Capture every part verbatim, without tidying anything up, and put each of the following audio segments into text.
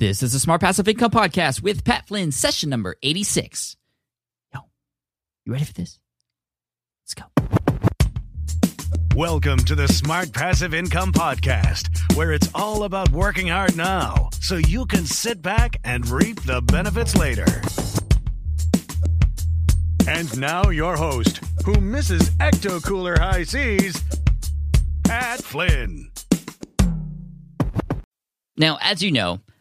This is the Smart Passive Income Podcast with Pat Flynn, session number eighty-six. Yo, you ready for this? Let's go. Welcome to the Smart Passive Income Podcast, where it's all about working hard now so you can sit back and reap the benefits later. And now your host, who misses Ecto-Cooler High Seas, Pat Flynn. Now, as you know,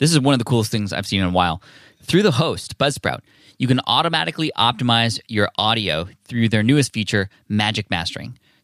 this is one of the coolest things I've seen in a while. Through the host, Buzzsprout, you can automatically optimize your audio through their newest feature, Magic Mastering.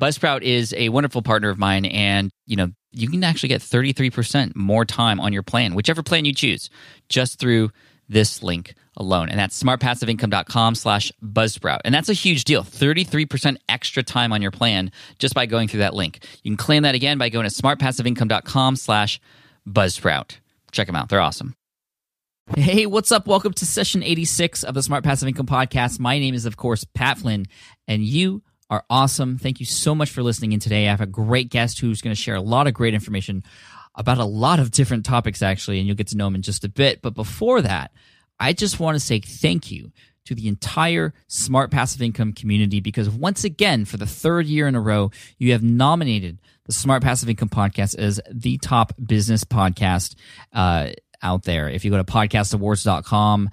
Buzzsprout is a wonderful partner of mine, and you know, you can actually get thirty-three percent more time on your plan, whichever plan you choose, just through this link alone. And that's smartpassiveincome.com slash Buzzsprout. And that's a huge deal, thirty-three percent extra time on your plan just by going through that link. You can claim that again by going to smartpassiveincome.com slash Buzzsprout. Check them out. They're awesome. Hey, what's up? Welcome to session eighty-six of the Smart Passive Income Podcast. My name is, of course, Pat Flynn, and you are awesome. Thank you so much for listening in today. I have a great guest who's going to share a lot of great information about a lot of different topics, actually, and you'll get to know him in just a bit. But before that, I just want to say thank you to the entire Smart Passive Income community, because once again, for the third year in a row, you have nominated the Smart Passive Income Podcast as the top business podcast uh, out there. If you go to podcast awards dot com,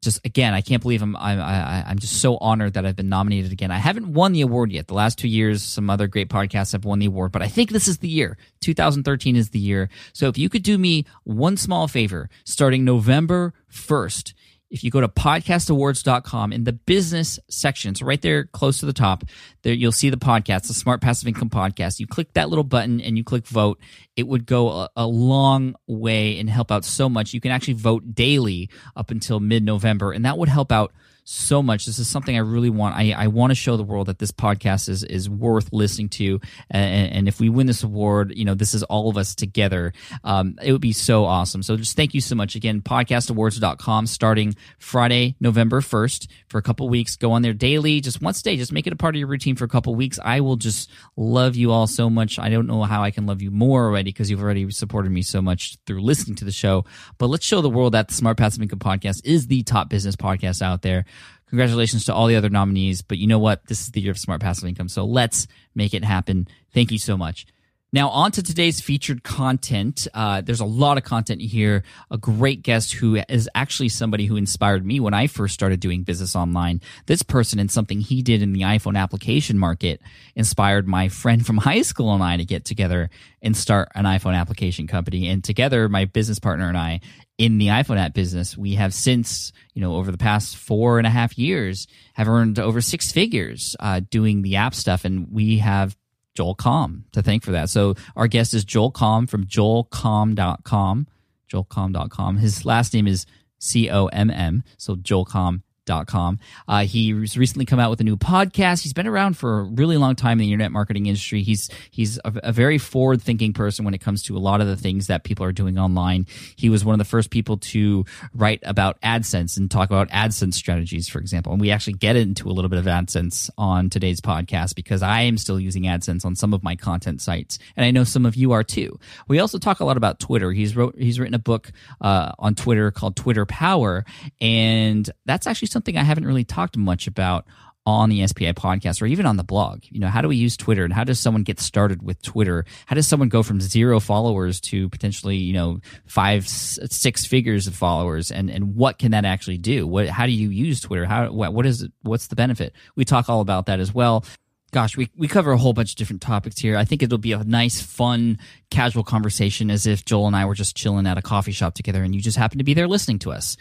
Just again, I can't believe I'm I'm I'm just so honored that I've been nominated again. I haven't won the award yet. The last two years, some other great podcasts have won the award, but I think this is the year. twenty thirteen is the year. So if you could do me one small favor, starting November first, if you go to podcast awards dot com, in the business section, so right there close to the top, there you'll see the podcast, the Smart Passive Income Podcast. You click that little button and you click vote. It would go a, a long way and help out so much. You can actually vote daily up until mid-November, and that would help out so much. This is something I really want. I, I want to show the world that this podcast is is worth listening to. And, and if we win this award, you know, this is all of us together. Um, it would be so awesome. So just thank you so much. Again, podcast awards dot com, starting Friday, November first, for a couple weeks. Go on there daily, just once a day. Just make it a part of your routine for a couple weeks. I will just love you all so much. I don't know how I can love you more already, because you've already supported me so much through listening to the show. But let's show the world that the Smart Passive Income Podcast is the top business podcast out there. Congratulations to all the other nominees, but you know what? This is the year of Smart Passive Income, so let's make it happen. Thank you so much. Now, on to today's featured content. Uh, there's a lot of content here. A great guest who is actually somebody who inspired me when I first started doing business online. This person and something he did in the iPhone application market inspired my friend from high school and I to get together and start an iPhone application company. And together, my business partner and I, in the iPhone app business, we have since, you know, over the past four and a half years, have earned over six figures uh, doing the app stuff, and we have Joel Comm to thank for that. So our guest is Joel Comm from joel comm dot com, joel comm dot com. His last name is C O M M, so joel comm dot com. JoelComm dot com. Uh, he's recently come out with a new podcast. He's been around for a really long time in the internet marketing industry. He's he's a, a very forward-thinking person when it comes to a lot of the things that people are doing online. He was one of the first people to write about AdSense and talk about AdSense strategies, for example. And we actually get into a little bit of AdSense on today's podcast because I am still using AdSense on some of my content sites, and I know some of you are too. We also talk a lot about Twitter. He's wrote he's written a book uh, on Twitter called Twitter Power, and that's actually something I haven't really talked much about on the S P I podcast or even on the blog. You know, how do we use Twitter and how does someone get started with Twitter? How does someone go from zero followers to potentially, you know, five, six figures of followers? And and what can that actually do? What? How do you use Twitter? How? What, what is it? What's the benefit? We talk all about that as well. Gosh, we, we cover a whole bunch of different topics here. I think it'll be a nice, fun, casual conversation as if Joel and I were just chilling at a coffee shop together and you just happen to be there listening to us.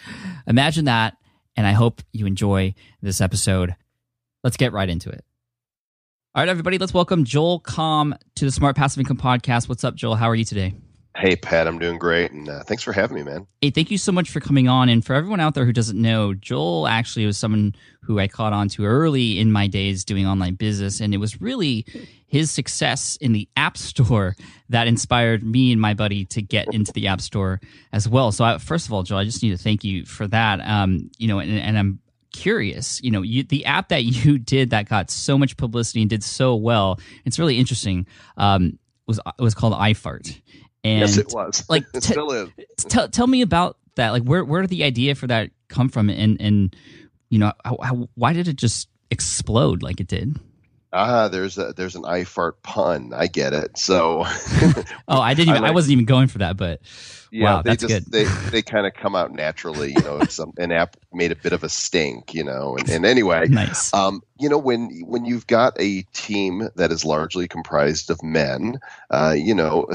Imagine that, and I hope you enjoy this episode. Let's get right into it. All right, everybody, let's welcome Joel Comm to the Smart Passive Income Podcast. What's up, Joel? How are you today? Hey, Pat. I'm doing great, and uh, thanks for having me, man. Hey, thank you so much for coming on. And for everyone out there who doesn't know, Joel actually was someone who I caught on to early in my days doing online business, and it was really his success in the App Store that inspired me and my buddy to get into the App Store as well. So I, first of all, Joel, I just need to thank you for that. Um, you know, and, and I'm curious, you know, you, the app that you did that got so much publicity and did so well, it's really interesting, um, was was called iFart. And yes, it was. Like, it t- still is. T- tell me about that. Like, where where did the idea for that come from? And, and you know, how, how, why did it just explode like it did? Ah, there's a, there's an iFart pun. I get it. So, oh, I didn't. Even, I, like, I wasn't even going for that, but yeah, wow, they that's just, good. They they kind of come out naturally, you know. It's um, an app made a bit of a stink, you know. And, and anyway, nice. Um, you know, when when you've got a team that is largely comprised of men, uh, you know,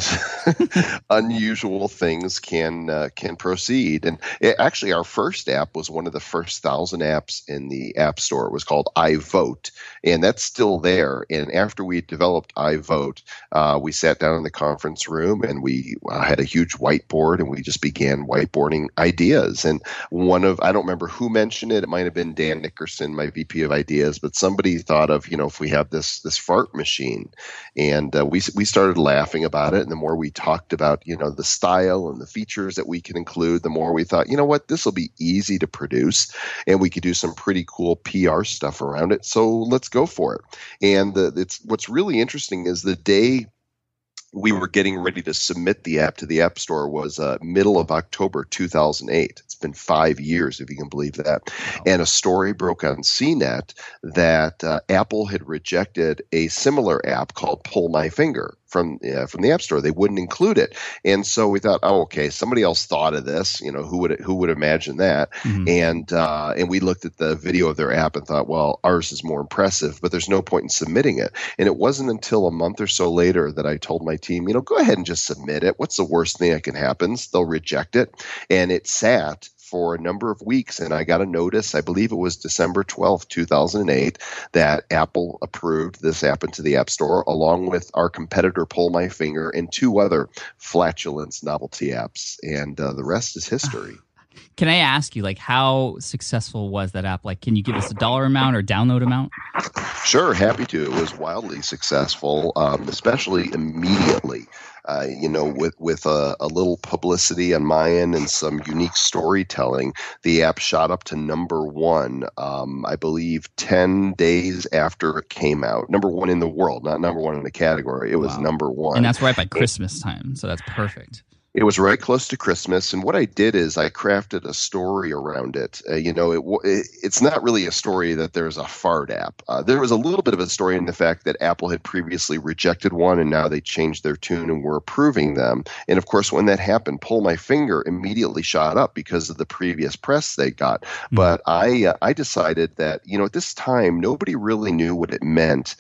unusual things can uh, can proceed. And it, actually, our first app was one of the first thousand apps in the App Store. It was called iVote, and that's still there. And after we developed iVote, uh, we sat down in the conference room and we uh, had a huge whiteboard and we just began whiteboarding ideas. And one of, I don't remember who mentioned it. It might've been Dan Nickerson, my V P of ideas, but somebody thought of, you know, if we have this, this fart machine, and uh, we, we started laughing about it. And the more we talked about, you know, the style and the features that we can include, the more we thought, you know what, this will be easy to produce and we could do some pretty cool P R stuff around it. So let's go for it. And the, it's what's really interesting is the day we were getting ready to submit the app to the App Store was uh, middle of October two thousand eight. It's been five years, if you can believe that. Wow. And a story broke on C net that uh, Apple had rejected a similar app called Pull My Finger from uh, from the App Store. They wouldn't include it. And so we thought, oh, okay, somebody else thought of this. You know, who would who would imagine that? Mm-hmm. And uh, and we looked at the video of their app and thought, well, ours is more impressive, but there's no point in submitting it. And it wasn't until a month or so later that I told my team, you know, go ahead and just submit it. What's the worst thing that can happen? They'll reject it. And it sat for a number of weeks, and I got a notice, I believe it was December twelfth, two thousand eight, that Apple approved this app into the App Store, along with our competitor Pull My Finger and two other flatulence novelty apps, and uh, the rest is history. Can I ask you, like, how successful was that app? Like, can you give us a dollar amount or download amount? Sure, happy to. It was wildly successful, um, especially immediately. Uh, you know, with, with a, a little publicity on my end and some unique storytelling, the app shot up to number one, um, I believe, ten days after it came out. Number one in the world, not number one in the category. It was wow. number one. And that's right by Christmas time, so that's perfect. It was right close to Christmas, and what I did is I crafted a story around it. Uh, you know, it, it, it's not really a story that there's a fart app. Uh, there was a little bit of a story in the fact that Apple had previously rejected one, and now they changed their tune and were approving them. And, of course, when that happened, Pull My Finger immediately shot up because of the previous press they got. Mm-hmm. But I, uh, I decided that, you know, at this time, nobody really knew what it meant.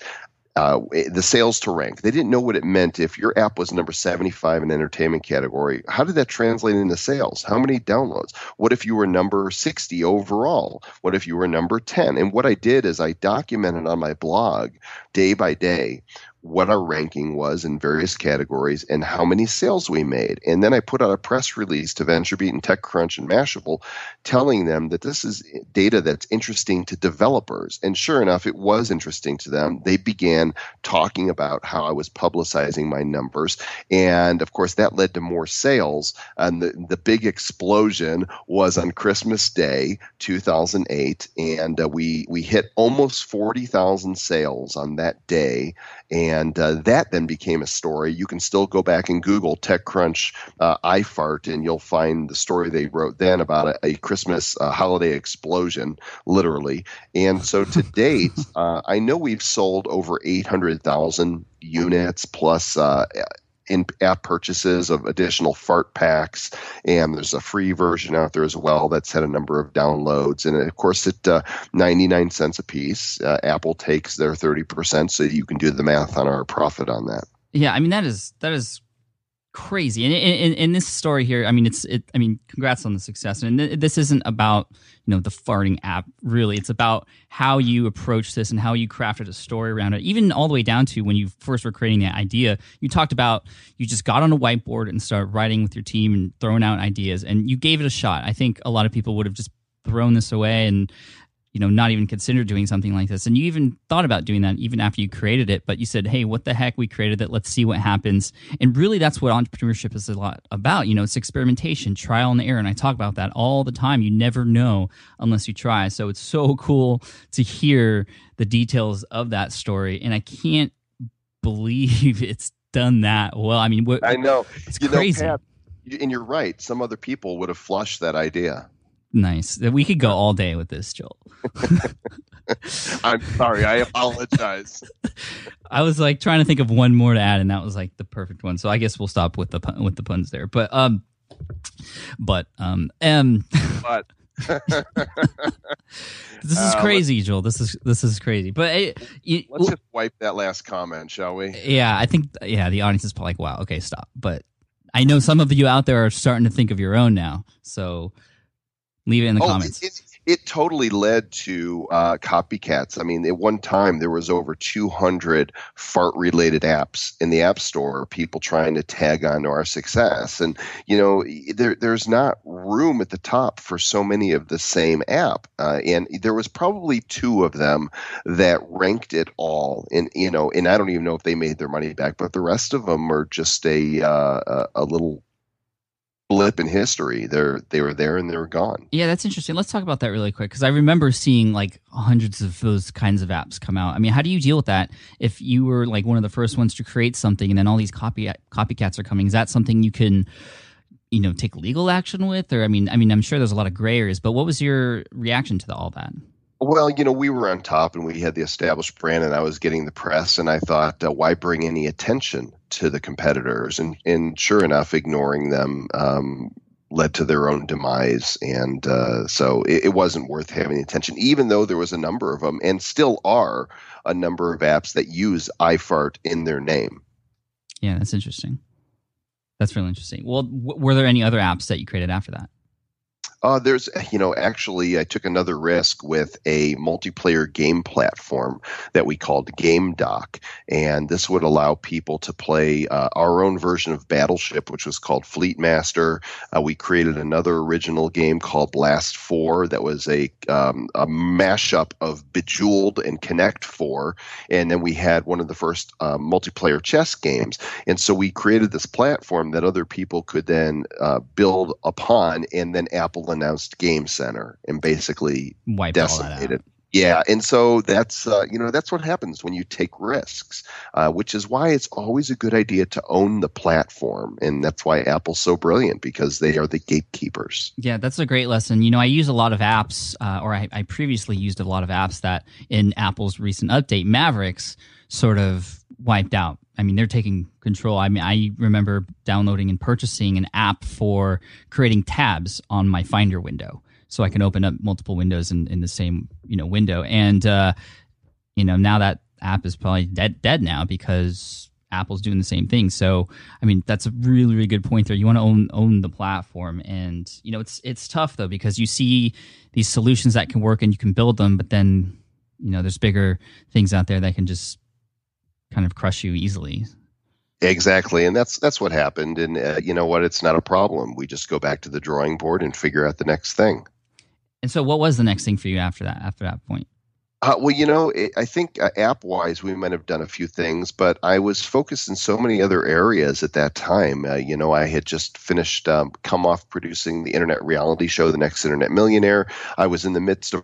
Uh, the sales to rank. They didn't know what it meant. If your app was number seventy-five in the entertainment category, how did that translate into sales? How many downloads? What if you were number sixty overall? What if you were number ten? And what I did is I documented on my blog day by day what our ranking was in various categories and how many sales we made. And then I put out a press release to VentureBeat and TechCrunch and Mashable telling them that this is data that's interesting to developers. And sure enough, it was interesting to them. They began talking about how I was publicizing my numbers. And of course, that led to more sales. And the, the big explosion was on Christmas Day, two thousand eight. And uh, we, we hit almost forty thousand sales on that day. And And uh, that then became a story. You can still go back and Google TechCrunch uh, iFart, and you'll find the story they wrote then about a, a Christmas uh, holiday explosion, literally. And so to date, uh, I know we've sold over eight hundred thousand units plus uh, in-app purchases of additional fart packs, and there's a free version out there as well that's had a number of downloads. And of course, at uh, ninety-nine cents a piece, uh, Apple takes their thirty percent, so you can do the math on our profit on that. Yeah, I mean that is that is crazy. And in, in, in this story here, I mean it's it, I mean congrats on the success. And th- this isn't about you know the farting app really. It's about how you approach this and how you crafted a story around it. Even all the way down to when you first were creating that idea, you talked about you just got on a whiteboard and started writing with your team and throwing out ideas, and you gave it a shot. I think a lot of people would have just thrown this away and you know not even considered doing something like this. And you even thought about doing that even after you created it, but you said, hey, what the heck, we created it, let's see what happens. And really that's what entrepreneurship is a lot about. You know it's experimentation, trial and error, and I talk about that all the time. You never know unless you try. So it's so cool to hear the details of that story, and I can't believe it's done that well. I mean what, I know it's you crazy know, Pat, and you're right, some other people would have flushed that idea. Nice. We could go all day with this, Joel. I'm sorry. I apologize. I was like trying to think of one more to add, and that was like the perfect one. So I guess we'll stop with the pun- with the puns there. But um, but um, um but this is crazy, uh, Joel. This is this is crazy. But it, it, let's just wipe that last comment, shall we? Yeah, I think yeah, the audience is probably like, wow, okay, stop. But I know some of you out there are starting to think of your own now, so. Leave it in the oh, comments. It, it, it totally led to uh, copycats. I mean, at one time there was over two hundred fart-related apps in the App Store, people trying to tag onto our success. And, you know, there, there's not room at the top for so many of the same app. Uh, and there was probably two of them that ranked it all. And, you know, and I don't even know if they made their money back, but the rest of them are just a uh, a, a little... blip in history. They're they were there and they were gone. Yeah, that's interesting. Let's talk about that really quick, because I remember seeing like hundreds of those kinds of apps come out. I mean, how do you deal with that if you were like one of the first ones to create something and then all these copy copycats are coming? Is that something you can, you know, take legal action with? Or I mean, I mean, I'm sure there's a lot of gray areas, but what was your reaction to all that? Well, you know, we were on top and we had the established brand, and I was getting the press, and I thought, uh, why bring any attention to the competitors? And and sure enough, ignoring them um, led to their own demise. And uh, so it, it wasn't worth having attention, even though there was a number of them and still are a number of apps that use iFart in their name. Yeah, that's interesting. That's really interesting. Well, w- were there any other apps that you created after that? Uh, there's, you know, actually I took another risk with a multiplayer game platform that we called Game Dock. And this would allow people to play uh, our own version of Battleship, which was called Fleet Master. Uh, we created another original game called Blast Four that was a, um, a mashup of Bejeweled and Connect Four. And then we had one of the first uh, multiplayer chess games. And so we created this platform that other people could then uh, build upon, and then Apple announced Game Center and basically wiped decimated. All yeah, and so that's uh, you know that's what happens when you take risks, uh, which is why it's always a good idea to own the platform, and that's why Apple's so brilliant, because they are the gatekeepers. Yeah, that's a great lesson. You know, I use a lot of apps, uh, or I, I previously used a lot of apps that in Apple's recent update, Mavericks sort of wiped out. I mean, they're taking control. I mean, I remember downloading and purchasing an app for creating tabs on my Finder window, so I can open up multiple windows in, in the same, you know, window. And uh, you know, now that app is probably dead dead now because Apple's doing the same thing. So, I mean, that's a really really good point there. You want to own own the platform, and you know, it's it's tough though, because you see these solutions that can work and you can build them, but then you know, there's bigger things out there that can just kind of crush you easily. Exactly. And that's that's what happened. And uh, you know what? It's not a problem. We just go back to the drawing board and figure out the next thing. And so what was the next thing for you after that, after that point? Uh, well, you know, it, I think uh, app-wise, we might have done a few things, but I was focused in so many other areas at that time. Uh, you know, I had just finished um, come off producing the internet reality show, The Next Internet Millionaire. I was in the midst of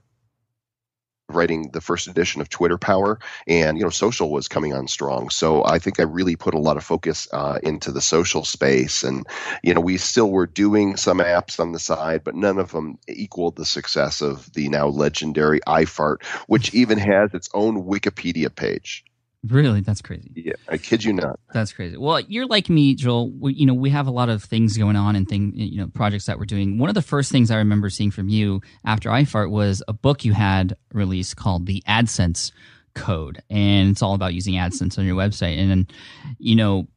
writing the first edition of Twitter Power, and, you know, social was coming on strong. So I think I really put a lot of focus uh, into the social space. And, you know, we still were doing some apps on the side, but none of them equaled the success of the now legendary iFart, which even has its own Wikipedia page. Really? That's crazy. Yeah, I kid you not. That's crazy. Well, you're like me, Joel. We, you know, we have a lot of things going on and thing, you know, projects that we're doing. One of the first things I remember seeing from you after iFart was a book you had released called The AdSense Code, and it's all about using AdSense on your website. And then, you know,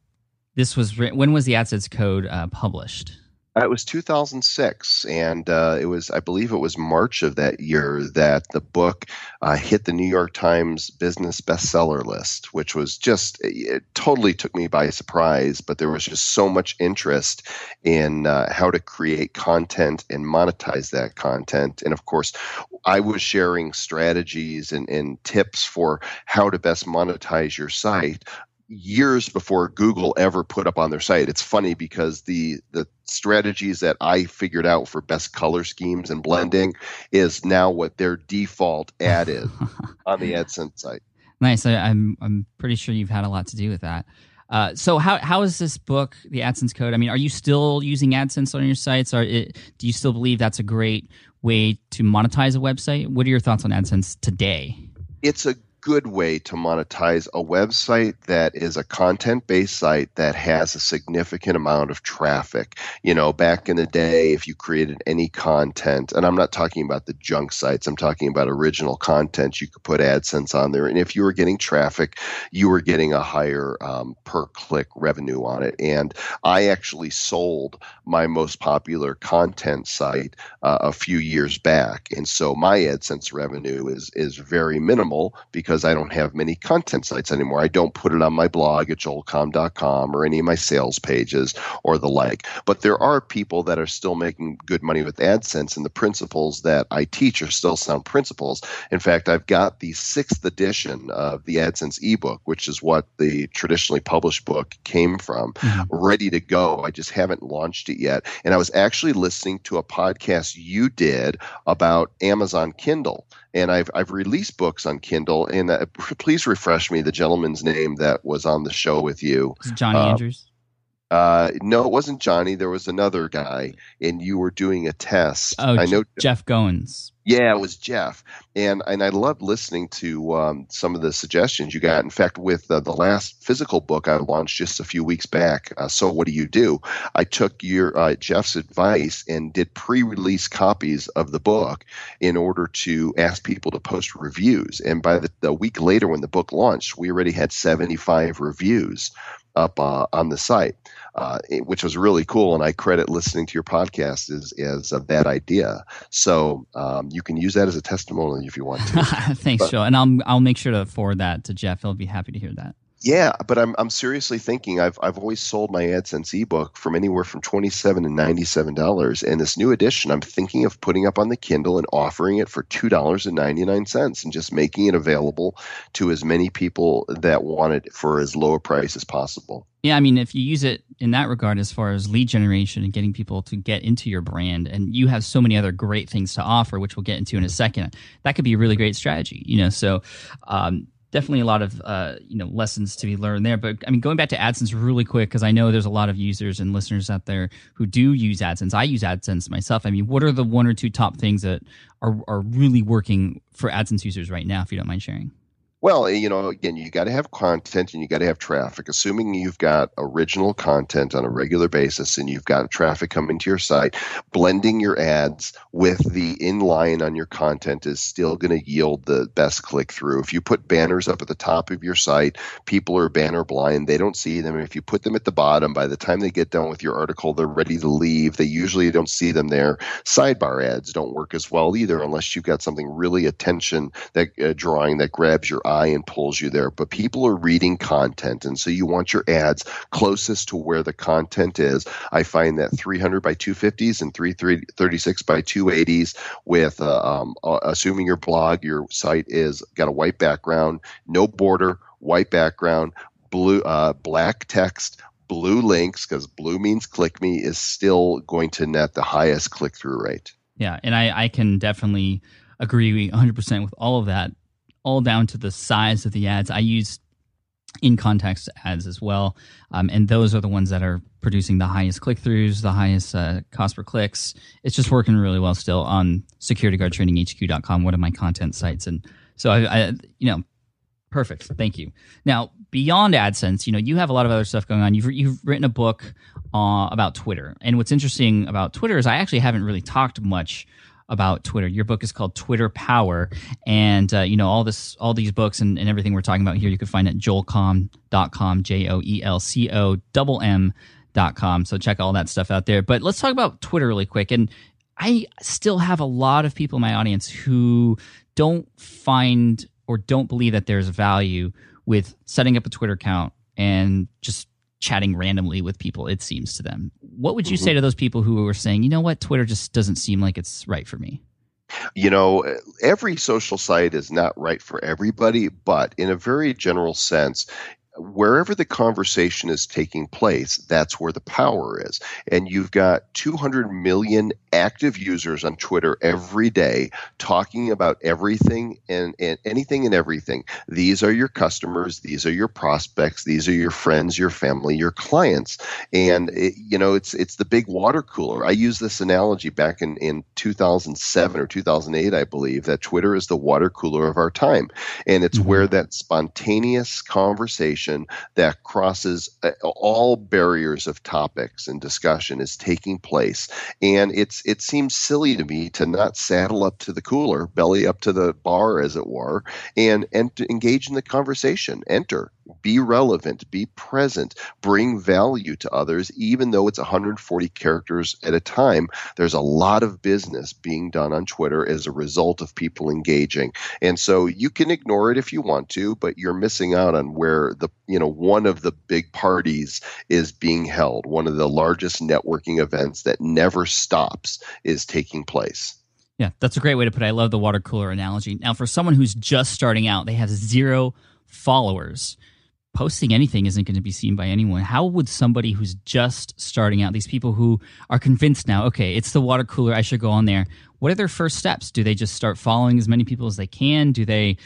this was when was The AdSense Code uh, published? It was two thousand six, and uh, it was, I believe it was March of that year that the book uh, hit the New York Times business bestseller list, which was just, it totally took me by surprise, but there was just so much interest in uh, how to create content and monetize that content. And of course, I was sharing strategies and, and tips for how to best monetize your site years before Google ever put up on their site. It's funny because the the strategies that I figured out for best color schemes and blending is now what their default ad is on the AdSense site. Nice. I, I'm I'm pretty sure you've had a lot to do with that. Uh, so how how is this book, The AdSense Code? I mean, are you still using AdSense on your sites? Or it, do you still believe that's a great way to monetize a website? What are your thoughts on AdSense today? It's a good way to monetize a website that is a content-based site that has a significant amount of traffic. You know, back in the day, if you created any content, and I'm not talking about the junk sites, I'm talking about original content, you could put AdSense on there. And if you were getting traffic, you were getting a higher um, per-click revenue on it. And I actually sold my most popular content site uh, a few years back. And so my AdSense revenue is is very minimal because because I don't have many content sites anymore. I don't put it on my blog at Joel Comm dot com or any of my sales pages or the like. But there are people that are still making good money with AdSense, and the principles that I teach are still sound principles. In fact, I've got the sixth edition of the AdSense ebook, which is what the traditionally published book came from, ready to go. I just haven't launched it yet. And I was actually listening to a podcast you did about Amazon Kindle. And I've I've released books on Kindle. And uh, please refresh me the gentleman's name that was on the show with you. Is it Johnny uh, Andrews? Uh, no, it wasn't Johnny. There was another guy, and you were doing a test. Oh, I know Jeff Goins. Yeah, it was Jeff. And and I loved listening to um, some of the suggestions you got. In fact, with uh, the last physical book I launched just a few weeks back, uh, So What Do You Do? I took your uh, Jeff's advice and did pre-release copies of the book in order to ask people to post reviews. And by the, the week later when the book launched, we already had seventy-five reviews up uh, on the site, uh, it, which was really cool. And I credit listening to your podcast as, as a bad idea. So um, you can use that as a testimonial if you want to. Thanks, but, Joel. And I'll, I'll make sure to forward that to Jeff. He'll be happy to hear that. Yeah, but I'm I'm seriously thinking I've I've always sold my AdSense ebook from anywhere from twenty-seven dollars to ninety-seven dollars, and this new edition I'm thinking of putting up on the Kindle and offering it for two dollars and ninety-nine cents and just making it available to as many people that want it for as low a price as possible. Yeah, I mean, if you use it in that regard as far as lead generation and getting people to get into your brand, and you have so many other great things to offer, which we'll get into in a second, that could be a really great strategy, you know. So, um definitely a lot of uh, you know lessons to be learned there. But I mean, going back to AdSense really quick, because I know there's a lot of users and listeners out there who do use AdSense. I use AdSense myself. I mean, what are the one or two top things that are, are really working for AdSense users right now, if you don't mind sharing? Well, you know, again, you got to have content and you got to have traffic. Assuming you've got original content on a regular basis and you've got traffic coming to your site, blending your ads with the inline on your content is still going to yield the best click through. If you put banners up at the top of your site, people are banner blind. They don't see them. If you put them at the bottom, by the time they get done with your article, they're ready to leave. They usually don't see them there. Sidebar ads don't work as well either unless you've got something really attention that uh, drawing that grabs your eye eye and pulls you there. But people are reading content, and so you want your ads closest to where the content is. I find that three hundred by two fifties and three thirty-six by two eighties with, uh, um, assuming your blog, your site is got a white background, no border, white background, blue, uh, black text, blue links, because blue means click me, is still going to net the highest click-through rate. Yeah, and I, I can definitely agree one hundred percent with all of that, all down to the size of the ads. I use in-context ads as well, um, and those are the ones that are producing the highest click-throughs, the highest uh, cost per clicks. It's just working really well still on security guard training h q dot com, one of my content sites. And so, I, I you know, perfect. Thank you. Now, beyond AdSense, you know, you have a lot of other stuff going on. You've you've written a book uh, about Twitter. And what's interesting about Twitter is I actually haven't really talked much about Twitter. Your book is called Twitter Power. And, uh, you know, all this, all these books and, and everything we're talking about here, you can find at Joel Comm dot com, J O E L C O M M dot com. So check all that stuff out there. But let's talk about Twitter really quick. And I still have a lot of people in my audience who don't find or don't believe that there's value with setting up a Twitter account and just chatting randomly with people, it seems to them. What would you mm-hmm. say to those people who are saying, you know what, Twitter just doesn't seem like it's right for me? You know, every social site is not right for everybody, but in a very general sense, wherever the conversation is taking place, that's where the power is. And you've got two hundred million active users on Twitter every day talking about everything and, and anything and everything. These are your customers. These are your prospects. These are your friends, your family, your clients. And, it, you know, it's it's the big water cooler. I used this analogy back in, in two thousand seven or two thousand eight, I believe, that Twitter is the water cooler of our time. And it's mm-hmm. where that spontaneous conversation that crosses all barriers of topics and discussion is taking place. And it's it seems silly to me to not saddle up to the cooler, belly up to the bar, as it were, and, and to engage in the conversation, enter. Be relevant, be present, bring value to others, even though it's one hundred forty characters at a time. There's a lot of business being done on Twitter as a result of people engaging. And so you can ignore it if you want to, but you're missing out on where the, you know, one of the big parties is being held. One of the largest networking events that never stops is taking place. Yeah, that's a great way to put it. I love the water cooler analogy. Now, for someone who's just starting out, they have zero followers. Posting anything isn't going to be seen by anyone. How would somebody who's just starting out, these people who are convinced now, okay, it's the water cooler, I should go on there. What are their first steps? Do they just start following as many people as they can? Do they,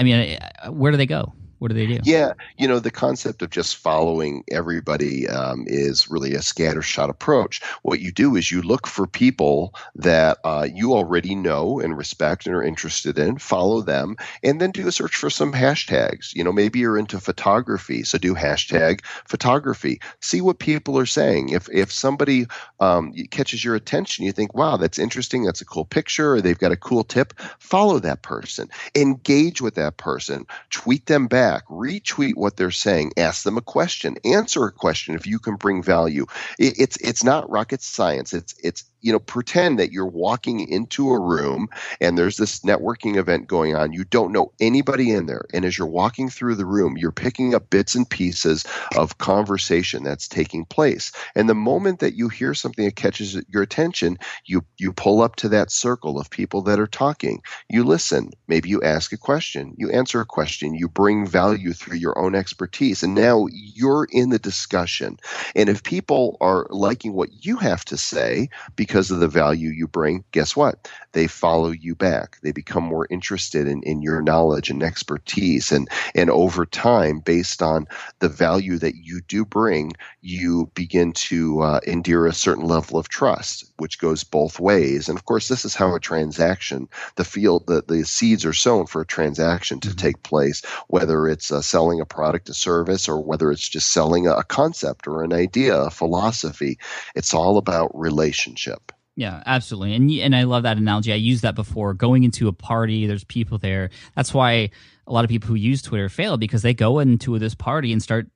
I mean, where do they go? What do they do? Yeah, you know, the concept of just following everybody um, is really a scattershot approach. What you do is you look for people that uh, you already know and respect and are interested in, follow them, and then do a search for some hashtags. You know, maybe you're into photography, so do hashtag photography. See what people are saying. If if somebody um, catches your attention, you think, wow, that's interesting, that's a cool picture, or they've got a cool tip, follow that person. Engage with that person. Tweet them back. Retweet what they're saying. Ask them a question. Answer a question if you can bring value. It, it's it's not rocket science. It's it's you know, pretend that you're walking into a room and there's this networking event going on. You don't know anybody in there, and as you're walking through the room, you're picking up bits and pieces of conversation that's taking place. And the moment that you hear something that catches your attention, you you pull up to that circle of people that are talking. You listen. Maybe you ask a question. You answer a question. You bring value. value through your own expertise. And now you're in the discussion. And if people are liking what you have to say because of the value you bring, guess what? They follow you back. They become more interested in, in your knowledge and expertise. And, and over time, based on the value that you do bring, you begin to uh, endear a certain level of trust, which goes both ways. And of course, this is how a transaction, the field, the, the seeds are sown for a transaction to take place, whether it's it's uh, selling a product, a service, or whether it's just selling a concept or an idea, a philosophy. It's all about relationship. Yeah, absolutely. And and I love that analogy. I used that before. Going into a party, there's people there. That's why a lot of people who use Twitter fail, because they go into this party and start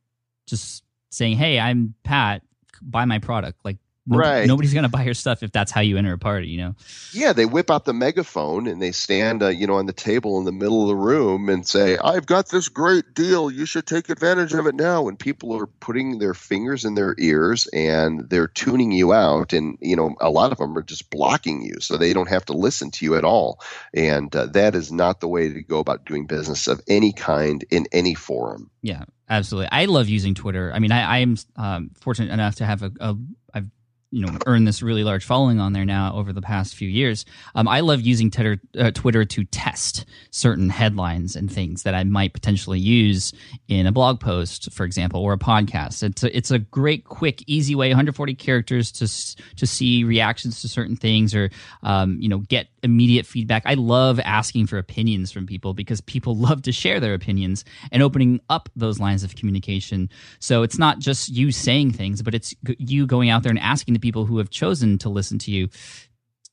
just saying, hey, I'm Pat, buy my product. Like, Right. Nobody's going to buy your stuff if that's how you enter a party, you know? Yeah, they whip out the megaphone and they stand, uh, you know, on the table in the middle of the room and say, I've got this great deal. You should take advantage of it now. And people are putting their fingers in their ears and they're tuning you out. And, you know, a lot of them are just blocking you so they don't have to listen to you at all. And uh, that is not the way to go about doing business of any kind in any forum. Yeah, absolutely. I love using Twitter. I mean, I, I am um, fortunate enough to have a, a I've you know, earned this really large following on there now over the past few years. Um, I love using Twitter, uh, Twitter to test certain headlines and things that I might potentially use in a blog post, for example, or a podcast. It's a, it's a great, quick, easy way, one hundred forty characters to to see reactions to certain things or um, you know, get immediate feedback. I love asking for opinions from people because people love to share their opinions and opening up those lines of communication. So it's not just you saying things, but it's you going out there and asking the people who have chosen to listen to you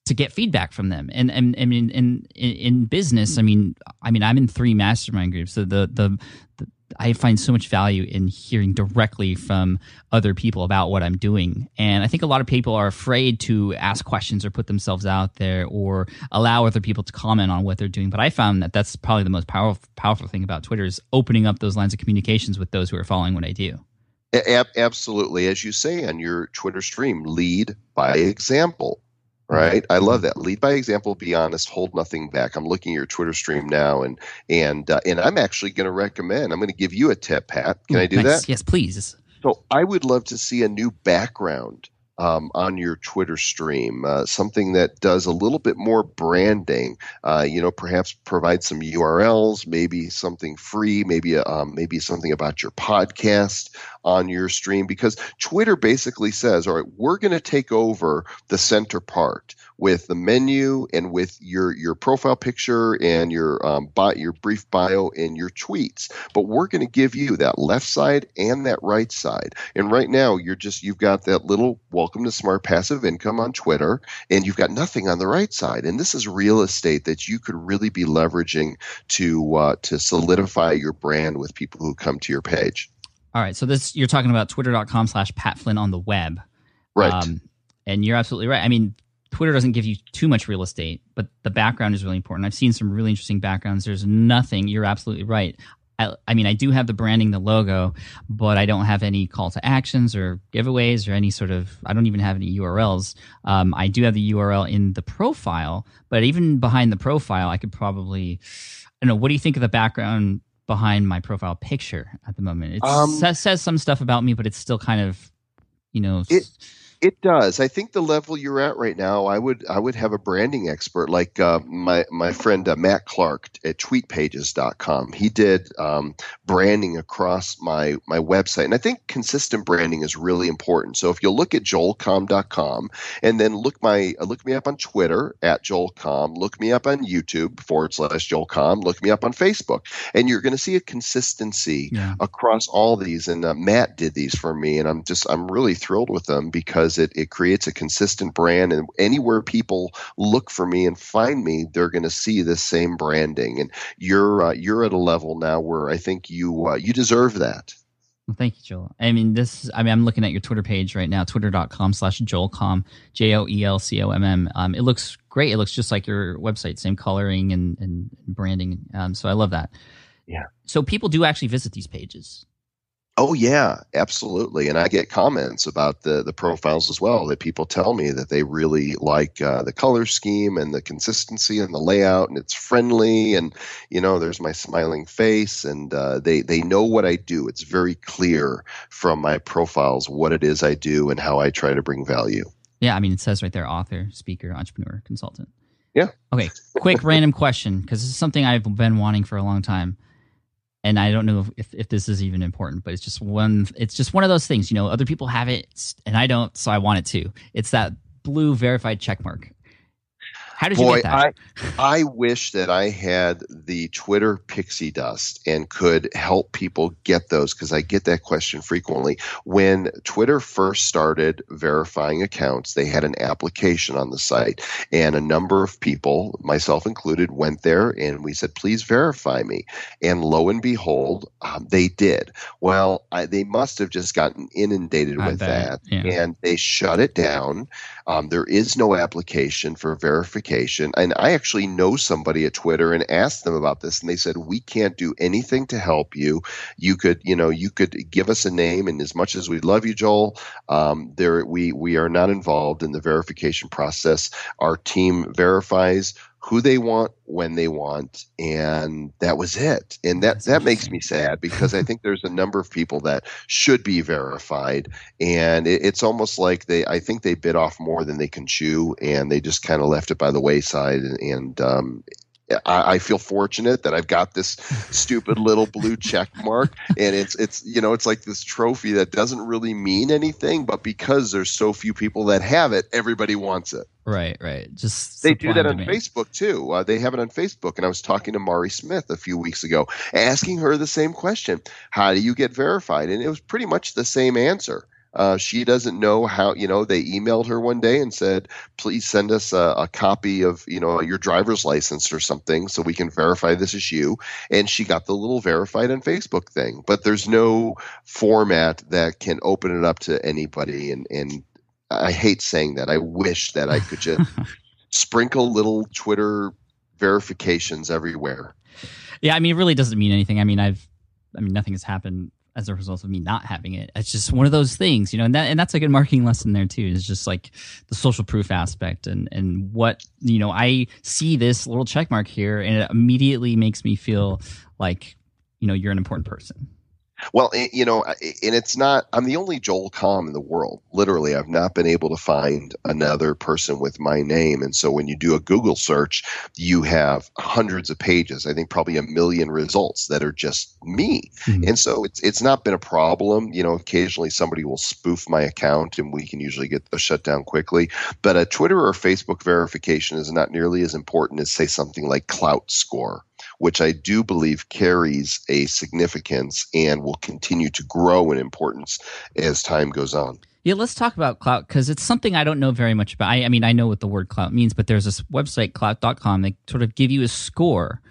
to get feedback from them. And and I mean, in in business, I mean, I mean, I'm in three mastermind groups. So the the, the I find so much value in hearing directly from other people about what I'm doing. And I think a lot of people are afraid to ask questions or put themselves out there or allow other people to comment on what they're doing. But I found that that's probably the most powerful powerful thing about Twitter is opening up those lines of communications with those who are following what I do. A- absolutely. As you say on your Twitter stream, lead by example. Right. I love that. Lead by example. Be honest. Hold nothing back. I'm looking at your Twitter stream now, and and uh, and I'm actually going to recommend. I'm going to give you a tip, Pat. Can Ooh, I do nice. that? Yes, please. So I would love to see a new background um, on your Twitter stream. Uh, something that does a little bit more branding. Uh, you know, perhaps provide some U R Ls. Maybe something free. Maybe a, um, maybe something about your podcast on your stream, because Twitter basically says, all right, we're going to take over the center part with the menu and with your your profile picture and your um, bio, your brief bio and your tweets. But we're going to give you that left side and that right side. And right now, you're just you've got that little welcome to Smart Passive Income on Twitter, and you've got nothing on the right side. And this is real estate that you could really be leveraging to uh, to solidify your brand with people who come to your page. All right, so this you're talking about twitter.com slash Pat Flynn on the web. Right. Um, and you're absolutely right. I mean, Twitter doesn't give you too much real estate, but the background is really important. I've seen some really interesting backgrounds. There's nothing. You're absolutely right. I, I mean, I do have the branding, the logo, but I don't have any call to actions or giveaways or any sort of – I don't even have any U R Ls. Um, I do have the U R L in the profile, but even behind the profile, I could probably – I don't know. What do you think of the background – behind my profile picture at the moment? It um, says, says some stuff about me, but it's still kind of, you know... It- It does. I think the level you're at right now, I would I would have a branding expert like uh, my my friend uh, Matt Clark at tweet pages dot com. He did um, branding across my my website, and I think consistent branding is really important. So if you look at Joel Comm dot com, and then look my uh, look me up on Twitter at JoelComm, look me up on YouTube forward slash JoelComm, look me up on Facebook, and you're going to see a consistency yeah. across all these. And uh, Matt did these for me, and I'm just I'm really thrilled with them because It, it creates a consistent brand, and anywhere people look for me and find me, they're going to see this same branding. And you're uh, you're at a level now where I think you uh, you deserve that. Well, thank you, Joel. I mean, this. I mean, I'm looking at your Twitter page right now, twitter.com slash JoelComm, J O E L C O M M. Um, it looks great. It looks just like your website, same coloring and and branding. Um, so I love that. Yeah. So people do actually visit these pages. Oh, yeah, absolutely. And I get comments about the, the profiles as well, that people tell me that they really like uh, the color scheme and the consistency and the layout, and it's friendly, and, you know, there's my smiling face, and uh, they, they know what I do. It's very clear from my profiles what it is I do and how I try to bring value. Yeah, I mean, it says right there, author, speaker, entrepreneur, consultant. Yeah. Okay, quick random question, because this is something I've been wanting for a long time. And I don't know if, if this is even important, but it's just one it's just one of those things, you know, other people have it and I don't, so I want it too. It's that blue verified checkmark. How did Boy, you get that? I, I wish that I had the Twitter pixie dust and could help people get those, because I get that question frequently. When Twitter first started verifying accounts, they had an application on the site, and a number of people, myself included, went there and we said, please verify me. And lo and behold, um, they did. Well, I, they must have just gotten inundated I with bet. that, yeah. and they shut it down. Um, there is no application for verification. And I actually know somebody at Twitter and asked them about this, and they said, we can't do anything to help you. You could, you know, you could give us a name, and as much as we love you, Joel, um, there we we are not involved in the verification process. Our team verifies who they want, when they want, and that was it. And that, that makes me sad, because I think there's a number of people that should be verified, and it, it's almost like they, I think they bit off more than they can chew, and they just kind of left it by the wayside. And, and um, I, I feel fortunate that I've got this stupid little blue check mark, and it's, it's, you know, it's like this trophy that doesn't really mean anything, but because there's so few people that have it, everybody wants it. Right, right. Just they do that on me. Facebook too. Uh, they have it on Facebook, and I was talking to Mari Smith a few weeks ago, asking her the same question: how do you get verified? And it was pretty much the same answer. Uh, she doesn't know how. You know, they emailed her one day and said, "Please send us a, a copy of, you know, your driver's license or something, so we can verify this is you." And she got the little verified on Facebook thing, but there's no format that can open it up to anybody, and and. I hate saying that. I wish that I could just sprinkle little Twitter verifications everywhere. Yeah, I mean, it really doesn't mean anything. I mean, I've, I mean, nothing has happened as a result of me not having it. It's just one of those things, you know. And that, and that's a good marketing lesson there too. Is just like the social proof aspect, and and what, you know, I see this little check mark here, and it immediately makes me feel like, you know, you're an important person. Well, you know, and it's not – I'm the only Joel Comm in the world. Literally, I've not been able to find another person with my name. And so when you do a Google search, you have hundreds of pages, I think probably a million results that are just me. Mm-hmm. And so it's it's not been a problem. You know, occasionally somebody will spoof my account, and we can usually get those shut down quickly. But a Twitter or Facebook verification is not nearly as important as, say, something like Clout Score, which I do believe carries a significance and will continue to grow in importance as time goes on. Yeah, let's talk about Clout, because it's something I don't know very much about. I, I mean, I know what the word Clout means, but there's this website, clout dot com, they sort of give you a score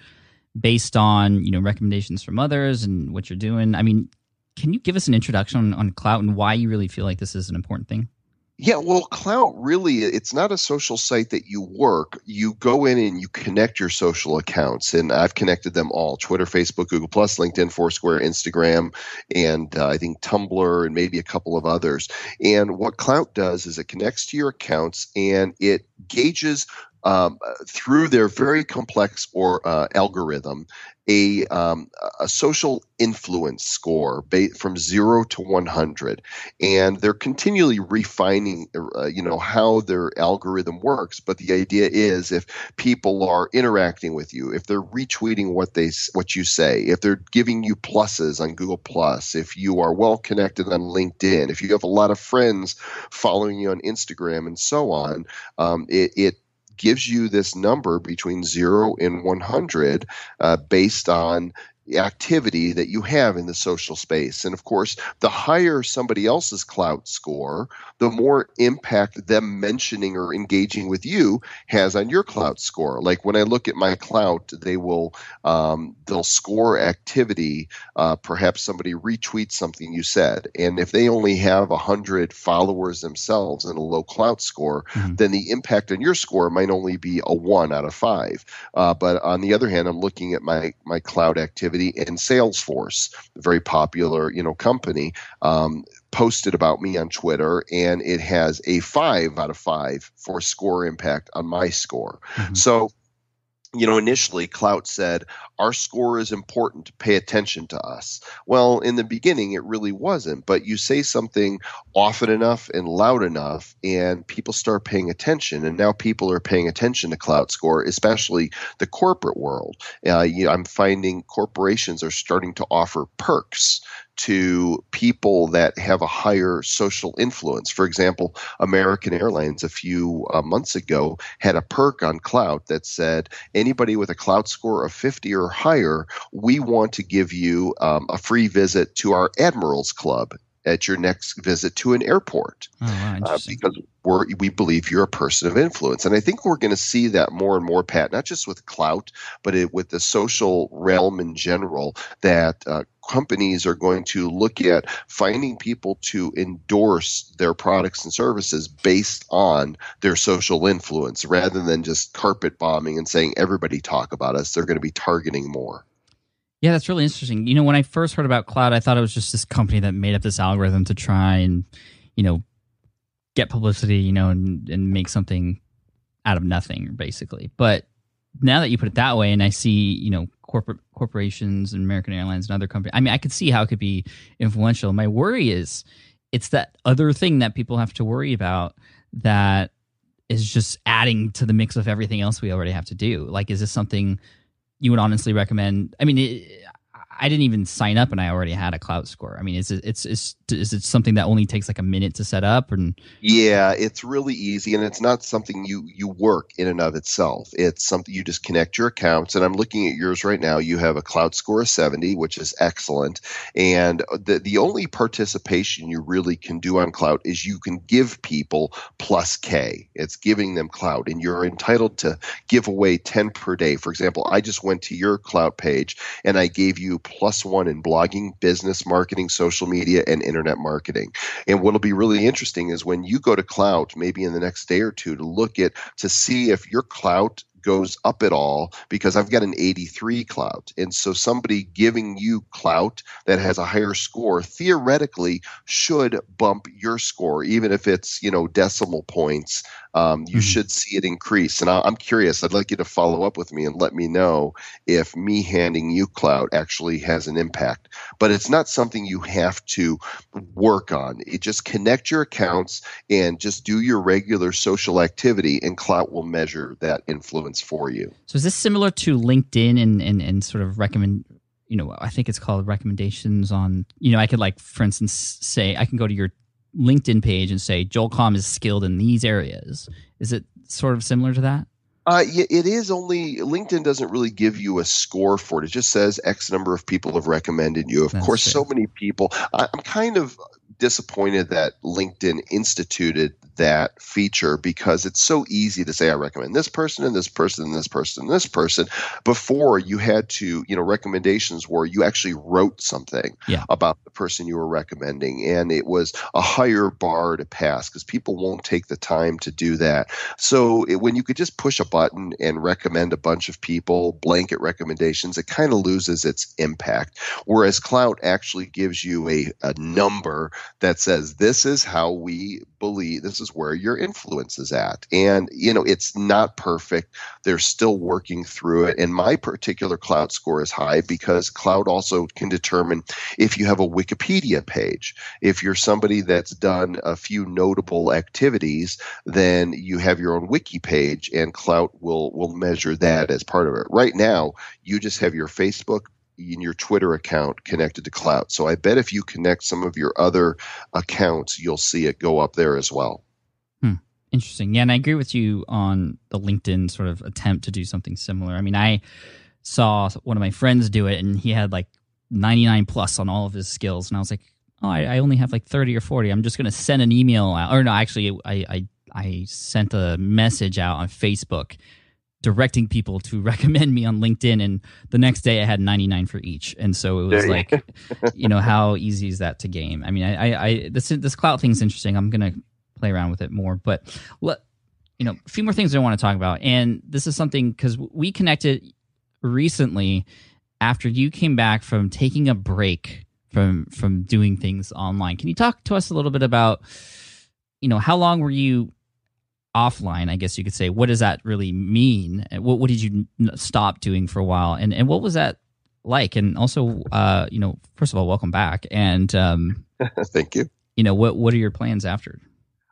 based on, you know, recommendations from others and what you're doing. I mean, can you give us an introduction on, on Clout and why you really feel like this is an important thing? Yeah, well, Clout really, it's not a social site that you work. You go in and you connect your social accounts, and I've connected them all: Twitter, Facebook, Google plus, LinkedIn, Foursquare, Instagram, and uh, I think Tumblr, and maybe a couple of others. And what Clout does is it connects to your accounts, and it gauges um, through their very complex or uh, algorithm a um, a social influence score ba- from zero to one hundred, and they're continually refining uh, you know, how their algorithm works. But the idea is, if people are interacting with you, if they're retweeting what they what you say, if they're giving you pluses on Google plus, if you are well connected on LinkedIn, if you have a lot of friends following you on Instagram, and so on, um, it, it gives you this number between zero and one hundred uh, based on activity that you have in the social space. And of course, the higher somebody else's Clout score, the more impact them mentioning or engaging with you has on your Clout score. Like when I look at my Clout, they will um, they'll score activity. Uh, perhaps somebody retweets something you said, and if they only have a hundred followers themselves and a low Clout score, mm-hmm. then the impact on your score might only be a one out of five. Uh, but on the other hand, I'm looking at my my Clout activity. And Salesforce, a very popular, you know, company, um, posted about me on Twitter, and it has a five out of five for score impact on my score. Mm-hmm. So, you know, initially Clout said, our score is important, to pay attention to us. Well, in the beginning, it really wasn't, but you say something often enough and loud enough, and people start paying attention. And now people are paying attention to Clout score, especially the corporate world. Uh, you know, I'm finding corporations are starting to offer perks to people that have a higher social influence. For example, American Airlines a few uh, months ago had a perk on clout that said, anybody with a clout score of fifty or higher, we want to give you um, a free visit to our Admirals Club at your next visit to an airport. Oh, wow, uh, because we're, we believe you're a person of influence. And I think we're going to see that more and more, Pat, not just with clout, but it, with the social realm in general, that uh, companies are going to look at finding people to endorse their products and services based on their social influence rather than just carpet bombing and saying, everybody talk about us. They're going to be targeting more. Yeah, that's really interesting. You know, when I first heard about clout, I thought it was just this company that made up this algorithm to try and, you know, get publicity, you know, and, and make something out of nothing, basically. But now that you put it that way, and I see, you know, corporate corporations and American Airlines and other companies, I mean, I could see how it could be influential. My worry is it's that other thing that people have to worry about that is just adding to the mix of everything else we already have to do. Like, is this something you would honestly recommend? I mean, it, I didn't even sign up and I already had a clout score. I mean, is it, it's, it's, is it something that only takes like a minute to set up? And yeah, it's really easy, and it's not something you, you work in and of itself. It's something you just connect your accounts. And I'm looking at yours right now. You have a clout score of seventy, which is excellent. And the, the only participation you really can do on clout is you can give people plus K. It's giving them clout, and you're entitled to give away ten per day. For example, I just went to your clout page and I gave you plus one in blogging, business marketing, social media, and internet marketing. And what'll be really interesting is when you go to clout, maybe in the next day or two, to look at, to see if your clout goes up at all, because I've got an eighty-three clout. And so somebody giving you clout that has a higher score theoretically should bump your score, even if it's, you know, decimal points. Um, you mm-hmm. should see it increase. And I, I'm curious. I'd like you to follow up with me and let me know if me handing you clout actually has an impact. But it's not something you have to work on. It just connect your accounts and just do your regular social activity, and clout will measure that influence for you. So is this similar to LinkedIn and, and, and sort of recommend, you know, I think it's called recommendations on, you know, I could, like, for instance, say I can go to your LinkedIn page and say, Joel Comm is skilled in these areas. Is it sort of similar to that? Uh, yeah, it is, only LinkedIn doesn't really give you a score for it. It just says X number of people have recommended you. Of That's course, true. So many people. I, I'm kind of disappointed that LinkedIn instituted that feature, because it's so easy to say, I recommend this person and this person and this person and this person. Before, you had to, you know, recommendations where you actually wrote something yeah. about the person you were recommending. And it was a higher bar to pass because people won't take the time to do that. So it, when you could just push a button and recommend a bunch of people, blanket recommendations, it kind of loses its impact. Whereas clout actually gives you a, a number that says, this is how we believe, this is where your influence is at. And, you know, it's not perfect. They're still working through it. And my particular clout score is high because clout also can determine if you have a Wikipedia page. If you're somebody that's done a few notable activities, then you have your own wiki page, and clout will, will measure that as part of it. Right now, you just have your Facebook in your Twitter account connected to clout. So I bet if you connect some of your other accounts, you'll see it go up there as well. Hmm. Interesting. Yeah, and I agree with you on the LinkedIn sort of attempt to do something similar. I mean, I saw one of my friends do it, and he had like ninety-nine plus on all of his skills. And I was like, oh, I, I only have like thirty or forty. I'm just going to send an email out. Or no, actually, I, I, I sent a message out on Facebook directing people to recommend me on LinkedIn, and the next day I had ninety-nine for each. And so it was like, you know, how easy is that to game? I mean, I, I, I this this clout thing's interesting. I'm gonna play around with it more, but let, you know, a few more things I want to talk about. And this is something because we connected recently after you came back from taking a break from from doing things online. Can you talk to us a little bit about, you know, how long were you offline, I guess you could say? What does that really mean? What what did you stop doing for a while, and and what was that like? And also, uh, you know, first of all, welcome back, and um, thank you. You know, what what are your plans after?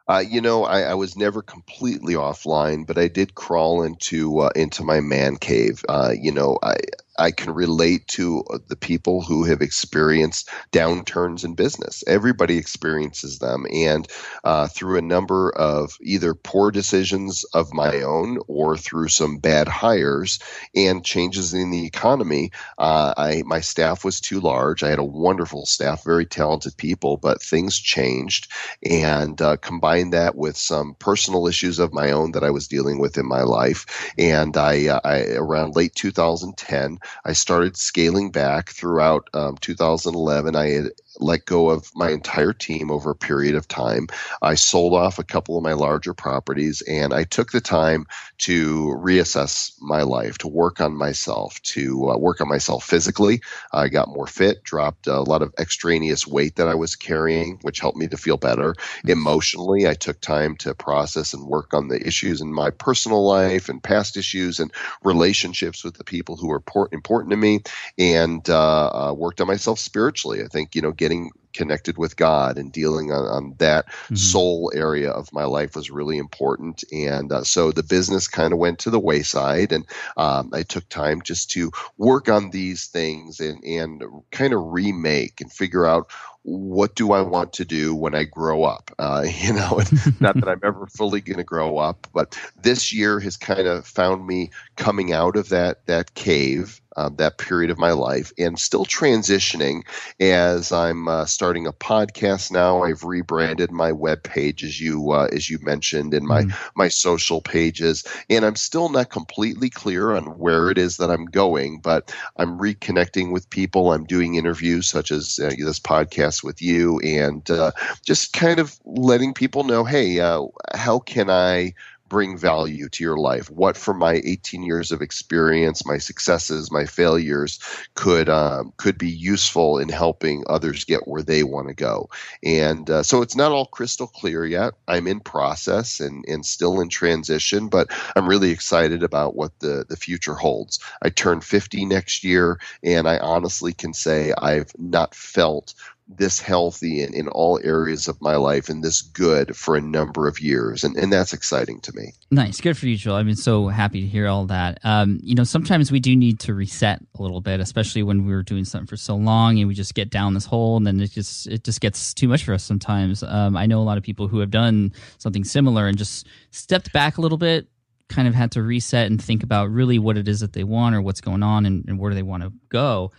Uh, you know, I, I was never completely offline, but I did crawl into uh, into my man cave. Uh, you know, I I can relate to the people who have experienced downturns in business. Everybody experiences them. And uh, through a number of either poor decisions of my own or through some bad hires and changes in the economy, uh, I my staff was too large. I had a wonderful staff, very talented people, but things changed. And uh, combined that with some personal issues of my own that I was dealing with in my life. And I, uh, I around late two thousand ten, I started scaling back throughout um, two thousand eleven. I had let go of my entire team over a period of time. I sold off a couple of my larger properties, and I took the time to reassess my life, to work on myself, to uh, work on myself physically. I got more fit, dropped a lot of extraneous weight that I was carrying, which helped me to feel better. Emotionally, I took time to process and work on the issues in my personal life and past issues and relationships with the people who were important to me, and uh, uh, worked on myself spiritually. I think, you know, getting connected with God and dealing on, on that mm-hmm. soul area of my life was really important. And uh, so the business kind of went to the wayside, and um, I took time just to work on these things and, and kind of remake and figure out, what do I want to do when I grow up? Uh, you know, not that I'm ever fully going to grow up, but this year has kind of found me coming out of that that cave, um, that period of my life, and still transitioning as I'm uh, starting a podcast now. I've rebranded my web page, as you uh, as you mentioned, and my mm. my social pages, and I'm still not completely clear on where it is that I'm going, but I'm reconnecting with people. I'm doing interviews such as uh, this podcast with you, and uh, just kind of letting people know, hey, uh, how can I bring value to your life? What from my eighteen years of experience, my successes, my failures could um, could be useful in helping others get where they want to go? And uh, so it's not all crystal clear yet. I'm in process and, and still in transition, but I'm really excited about what the, the future holds. I turn fifty next year, and I honestly can say I've not felt this healthy in, in all areas of my life and this good for a number of years. And, and that's exciting to me. Nice. Good for you, Joel. I've been so happy to hear all that. Um, you know, sometimes we do need to reset a little bit, especially when we were doing something for so long and we just get down this hole, and then it just, it just gets too much for us sometimes. Um, I know a lot of people who have done something similar and just stepped back a little bit, kind of had to reset and think about really what it is that they want or what's going on and, and where do they want to go.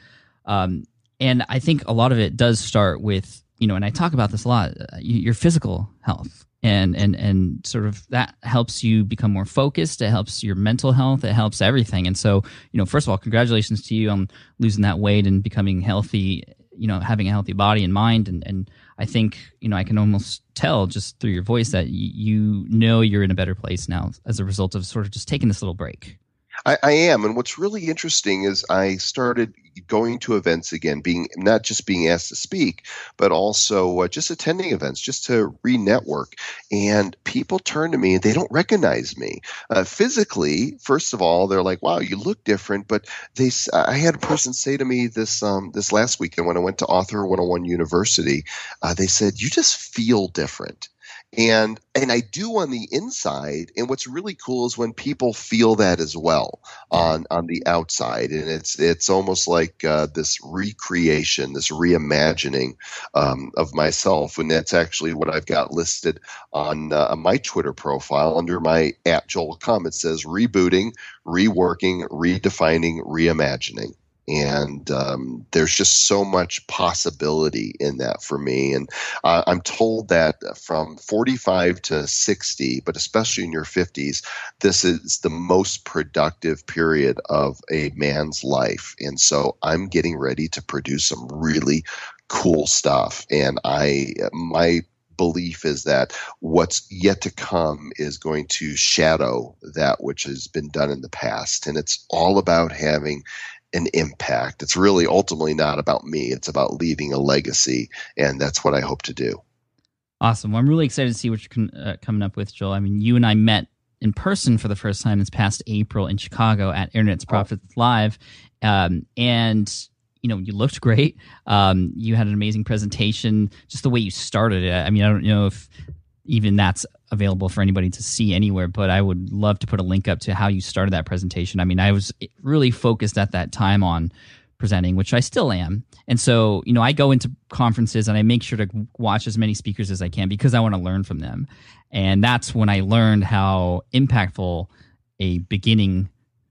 Um, And I think a lot of it does start with, you know, and I talk about this a lot, your physical health. And, and and sort of that helps you become more focused. It helps your mental health. It helps everything. And so, you know, first of all, congratulations to you on losing that weight and becoming healthy, you know, having a healthy body and mind. And, and I think, you know, I can almost tell just through your voice that you know you're in a better place now as a result of sort of just taking this little break. I, I am. And what's really interesting is I started going to events again, being not just being asked to speak, but also uh, just attending events just to re-network. And people turn to me and they don't recognize me. Uh, physically, first of all, they're like, wow, you look different. But they, I had a person say to me this um, this last weekend when I went to Author one oh one University, uh, they said, you just feel different. And and I do on the inside, and what's really cool is when people feel that as well on on the outside, and it's it's almost like uh, this recreation, this reimagining um, of myself, and that's actually what I've got listed on uh, my Twitter profile under my at Joel Comm. It says rebooting, reworking, redefining, reimagining. And um, there's just so much possibility in that for me. And uh, I'm told that from forty-five to sixty, but especially in your fifties, this is the most productive period of a man's life. And so I'm getting ready to produce some really cool stuff. And I, my belief is that what's yet to come is going to shadow that which has been done in the past. And it's all about having an impact. It's really ultimately not about me. It's about leaving a legacy, and that's what I hope to do. Awesome. Well, I'm really excited to see what you're con- uh, coming up with, Joel. I mean, you and I met in person for the first time this past April in Chicago at Internet's Profits oh. Live, um, and you know, you looked great. Um, you had an amazing presentation. Just the way you started it. I mean, I don't know if even that's available for anybody to see anywhere, but I would love to put a link up to how you started that presentation. I mean, I was really focused at that time on presenting, which I still am. And so, you know, I go into conferences and I make sure to watch as many speakers as I can because I want to learn from them. And that's when I learned how impactful a beginning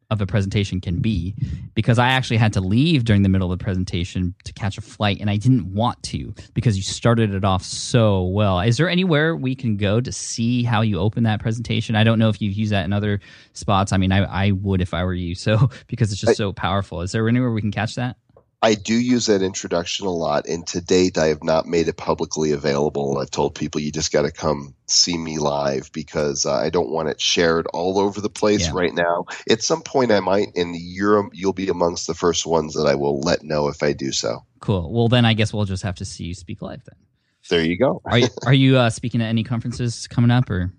of a presentation can be, because I actually had to leave during the middle of the presentation to catch a flight, and I didn't want to because you started it off so well. Is there anywhere we can go to see how you open that presentation? I don't know if you've used that in other spots. I mean, I, I would if I were you, so because it's just I, so powerful. Is there anywhere we can catch that? I do use that introduction a lot, and to date I have not made it publicly available. I've told people you just got to come see me live because uh, I don't want it shared all over the place yeah. right now. At some point I might, in the year you'll be amongst the first ones that I will let know if I do so. Cool. Well, then I guess we'll just have to see you speak live then. There you go. Are you, are you uh, speaking at any conferences coming up, or?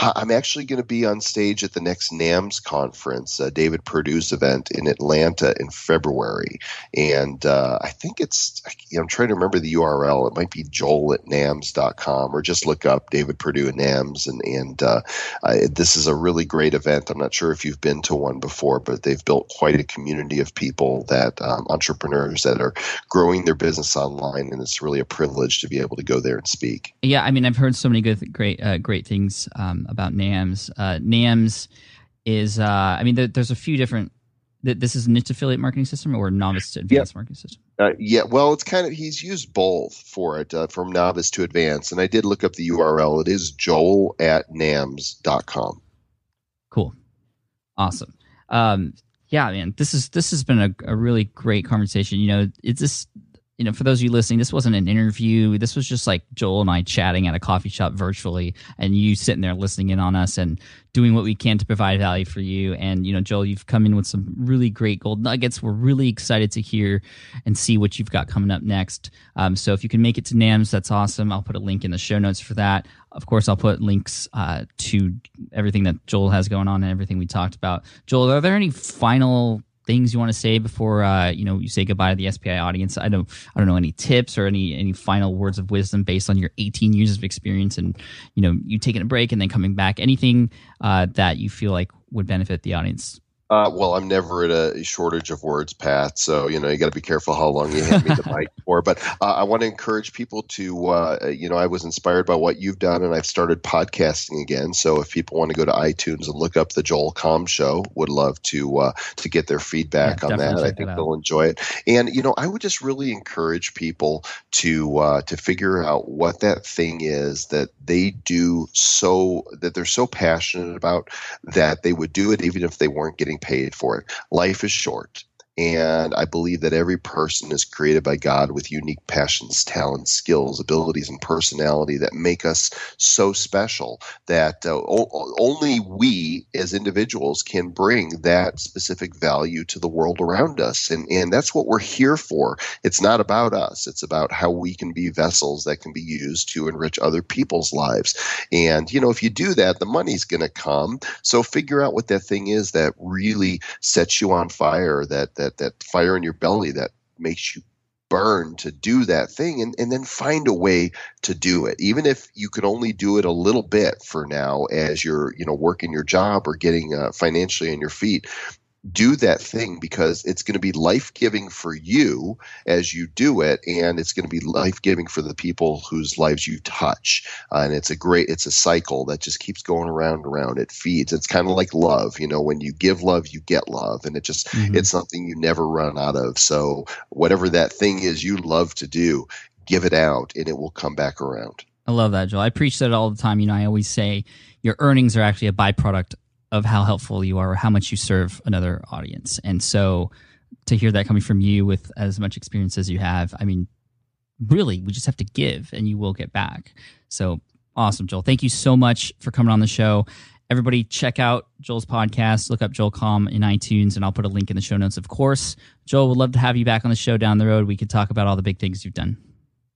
I'm actually going to be on stage at the next NAMS conference, uh, David Perdue's event in Atlanta in February. And uh, I think it's – I'm trying to remember the U R L. It might be Joel at NAMS dot com, or just look up David Perdue and NAMS. And, and uh, I, this is a really great event. I'm not sure if you've been to one before, but they've built quite a community of people that um, – entrepreneurs that are growing their business online, and it's really a privilege to be able to go there and speak. Yeah, I mean, I've heard so many good, great, uh, great things um, about NAMS. Uh, NAMS is, uh, I mean, there, there's a few different, th- this is a niche affiliate marketing system or novice to advanced yeah. marketing system? Uh, yeah, well, it's kind of, he's used both for it, uh, from novice to advanced. And I did look up the U R L. It is Joel at NAMS dot com. Cool. Awesome. Um, yeah, man, this is, this has been a, a really great conversation. You know, it's this, you know, for those of you listening, this wasn't an interview. This was just like Joel and I chatting at a coffee shop virtually, and you sitting there listening in on us and doing what we can to provide value for you. And, you know, Joel, you've come in with some really great gold nuggets. We're really excited to hear and see what you've got coming up next. Um, so if you can make it to NAMS, that's awesome. I'll put a link in the show notes for that. Of course, I'll put links uh, to everything that Joel has going on and everything we talked about. Joel, are there any final things you want to say before uh, you know you say goodbye to the S P I audience? I don't, I don't know any tips or any any final words of wisdom based on your eighteen years of experience, and you know you taking a break and then coming back. Anything uh, that you feel like would benefit the audience? Uh, well, I'm never at a shortage of words, Pat. So, you know, you got to be careful how long you hand me the mic for. But uh, I want to encourage people to, uh, you know, I was inspired by what you've done, and I've started podcasting again. So if people want to go to iTunes and look up the Joel Comm Show, would love to uh, to get their feedback yeah, on that. I think they'll enjoy it. And, you know, I would just really encourage people to uh, to figure out what that thing is that they do so that they're so passionate about that they would do it even if they weren't getting paid for it. Life is short, and I believe that every person is created by God with unique passions, talents, skills, abilities, and personality that make us so special that uh, o- only we as individuals can bring that specific value to the world around us. And, and that's what we're here for. It's not about us. It's about how we can be vessels that can be used to enrich other people's lives. And, you know, if you do that, the money's going to come. So figure out what that thing is that really sets you on fire, that, that that fire in your belly that makes you burn to do that thing, and, and then find a way to do it. Even if you could only do it a little bit for now as you're, you know, working your job or getting uh, financially on your feet, do that thing, because it's going to be life-giving for you as you do it, and it's going to be life-giving for the people whose lives you touch. Uh, and it's a great, it's a cycle that just keeps going around and around. It feeds. It's kind of like love, you know. When you give love, you get love, and it just mm-hmm. it's something you never run out of. So whatever that thing is you love to do, give it out, and it will come back around. I love that, Joel. I preach that all the time. You know, I always say your earnings are actually a byproduct of how helpful you are or how much you serve another audience. And so to hear that coming from you with as much experience as you have, I mean, really, we just have to give and you will get back. So awesome, Joel. Thank you so much for coming on the show. Everybody check out Joel's podcast. Look up Joel Comm in iTunes, and I'll put a link in the show notes, of course. Joel, would love to have you back on the show down the road. We could talk about all the big things you've done.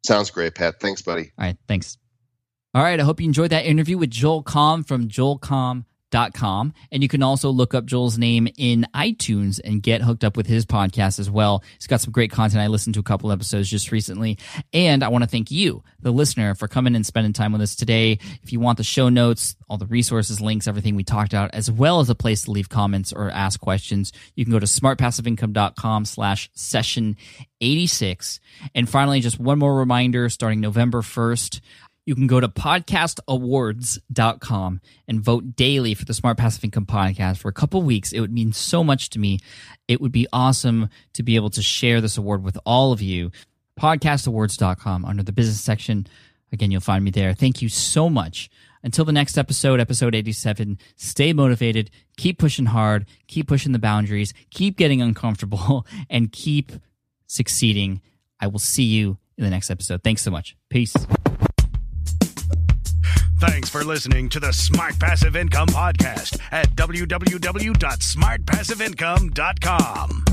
Sounds great, Pat. Thanks, buddy. All right, thanks. All right, I hope you enjoyed that interview with Joel Comm from Joel Comm. joel comm dot com. And you can also look up Joel's name in iTunes and get hooked up with his podcast as well. He's got some great content. I listened to a couple episodes just recently. And I want to thank you, the listener, for coming and spending time with us today. If you want the show notes, all the resources, links, everything we talked about, as well as a place to leave comments or ask questions, you can go to smart passive income dot com slash session eighty-six. And finally, just one more reminder, starting November first, you can go to podcast awards dot com and vote daily for the Smart Passive Income podcast for a couple weeks. It would mean so much to me. It would be awesome to be able to share this award with all of you. podcast awards dot com under the business section. Again, you'll find me there. Thank you so much. Until the next episode, episode eighty-seven, stay motivated, keep pushing hard, keep pushing the boundaries, keep getting uncomfortable, and keep succeeding. I will see you in the next episode. Thanks so much. Peace. Thanks for listening to the Smart Passive Income Podcast at w w w dot smart passive income dot com.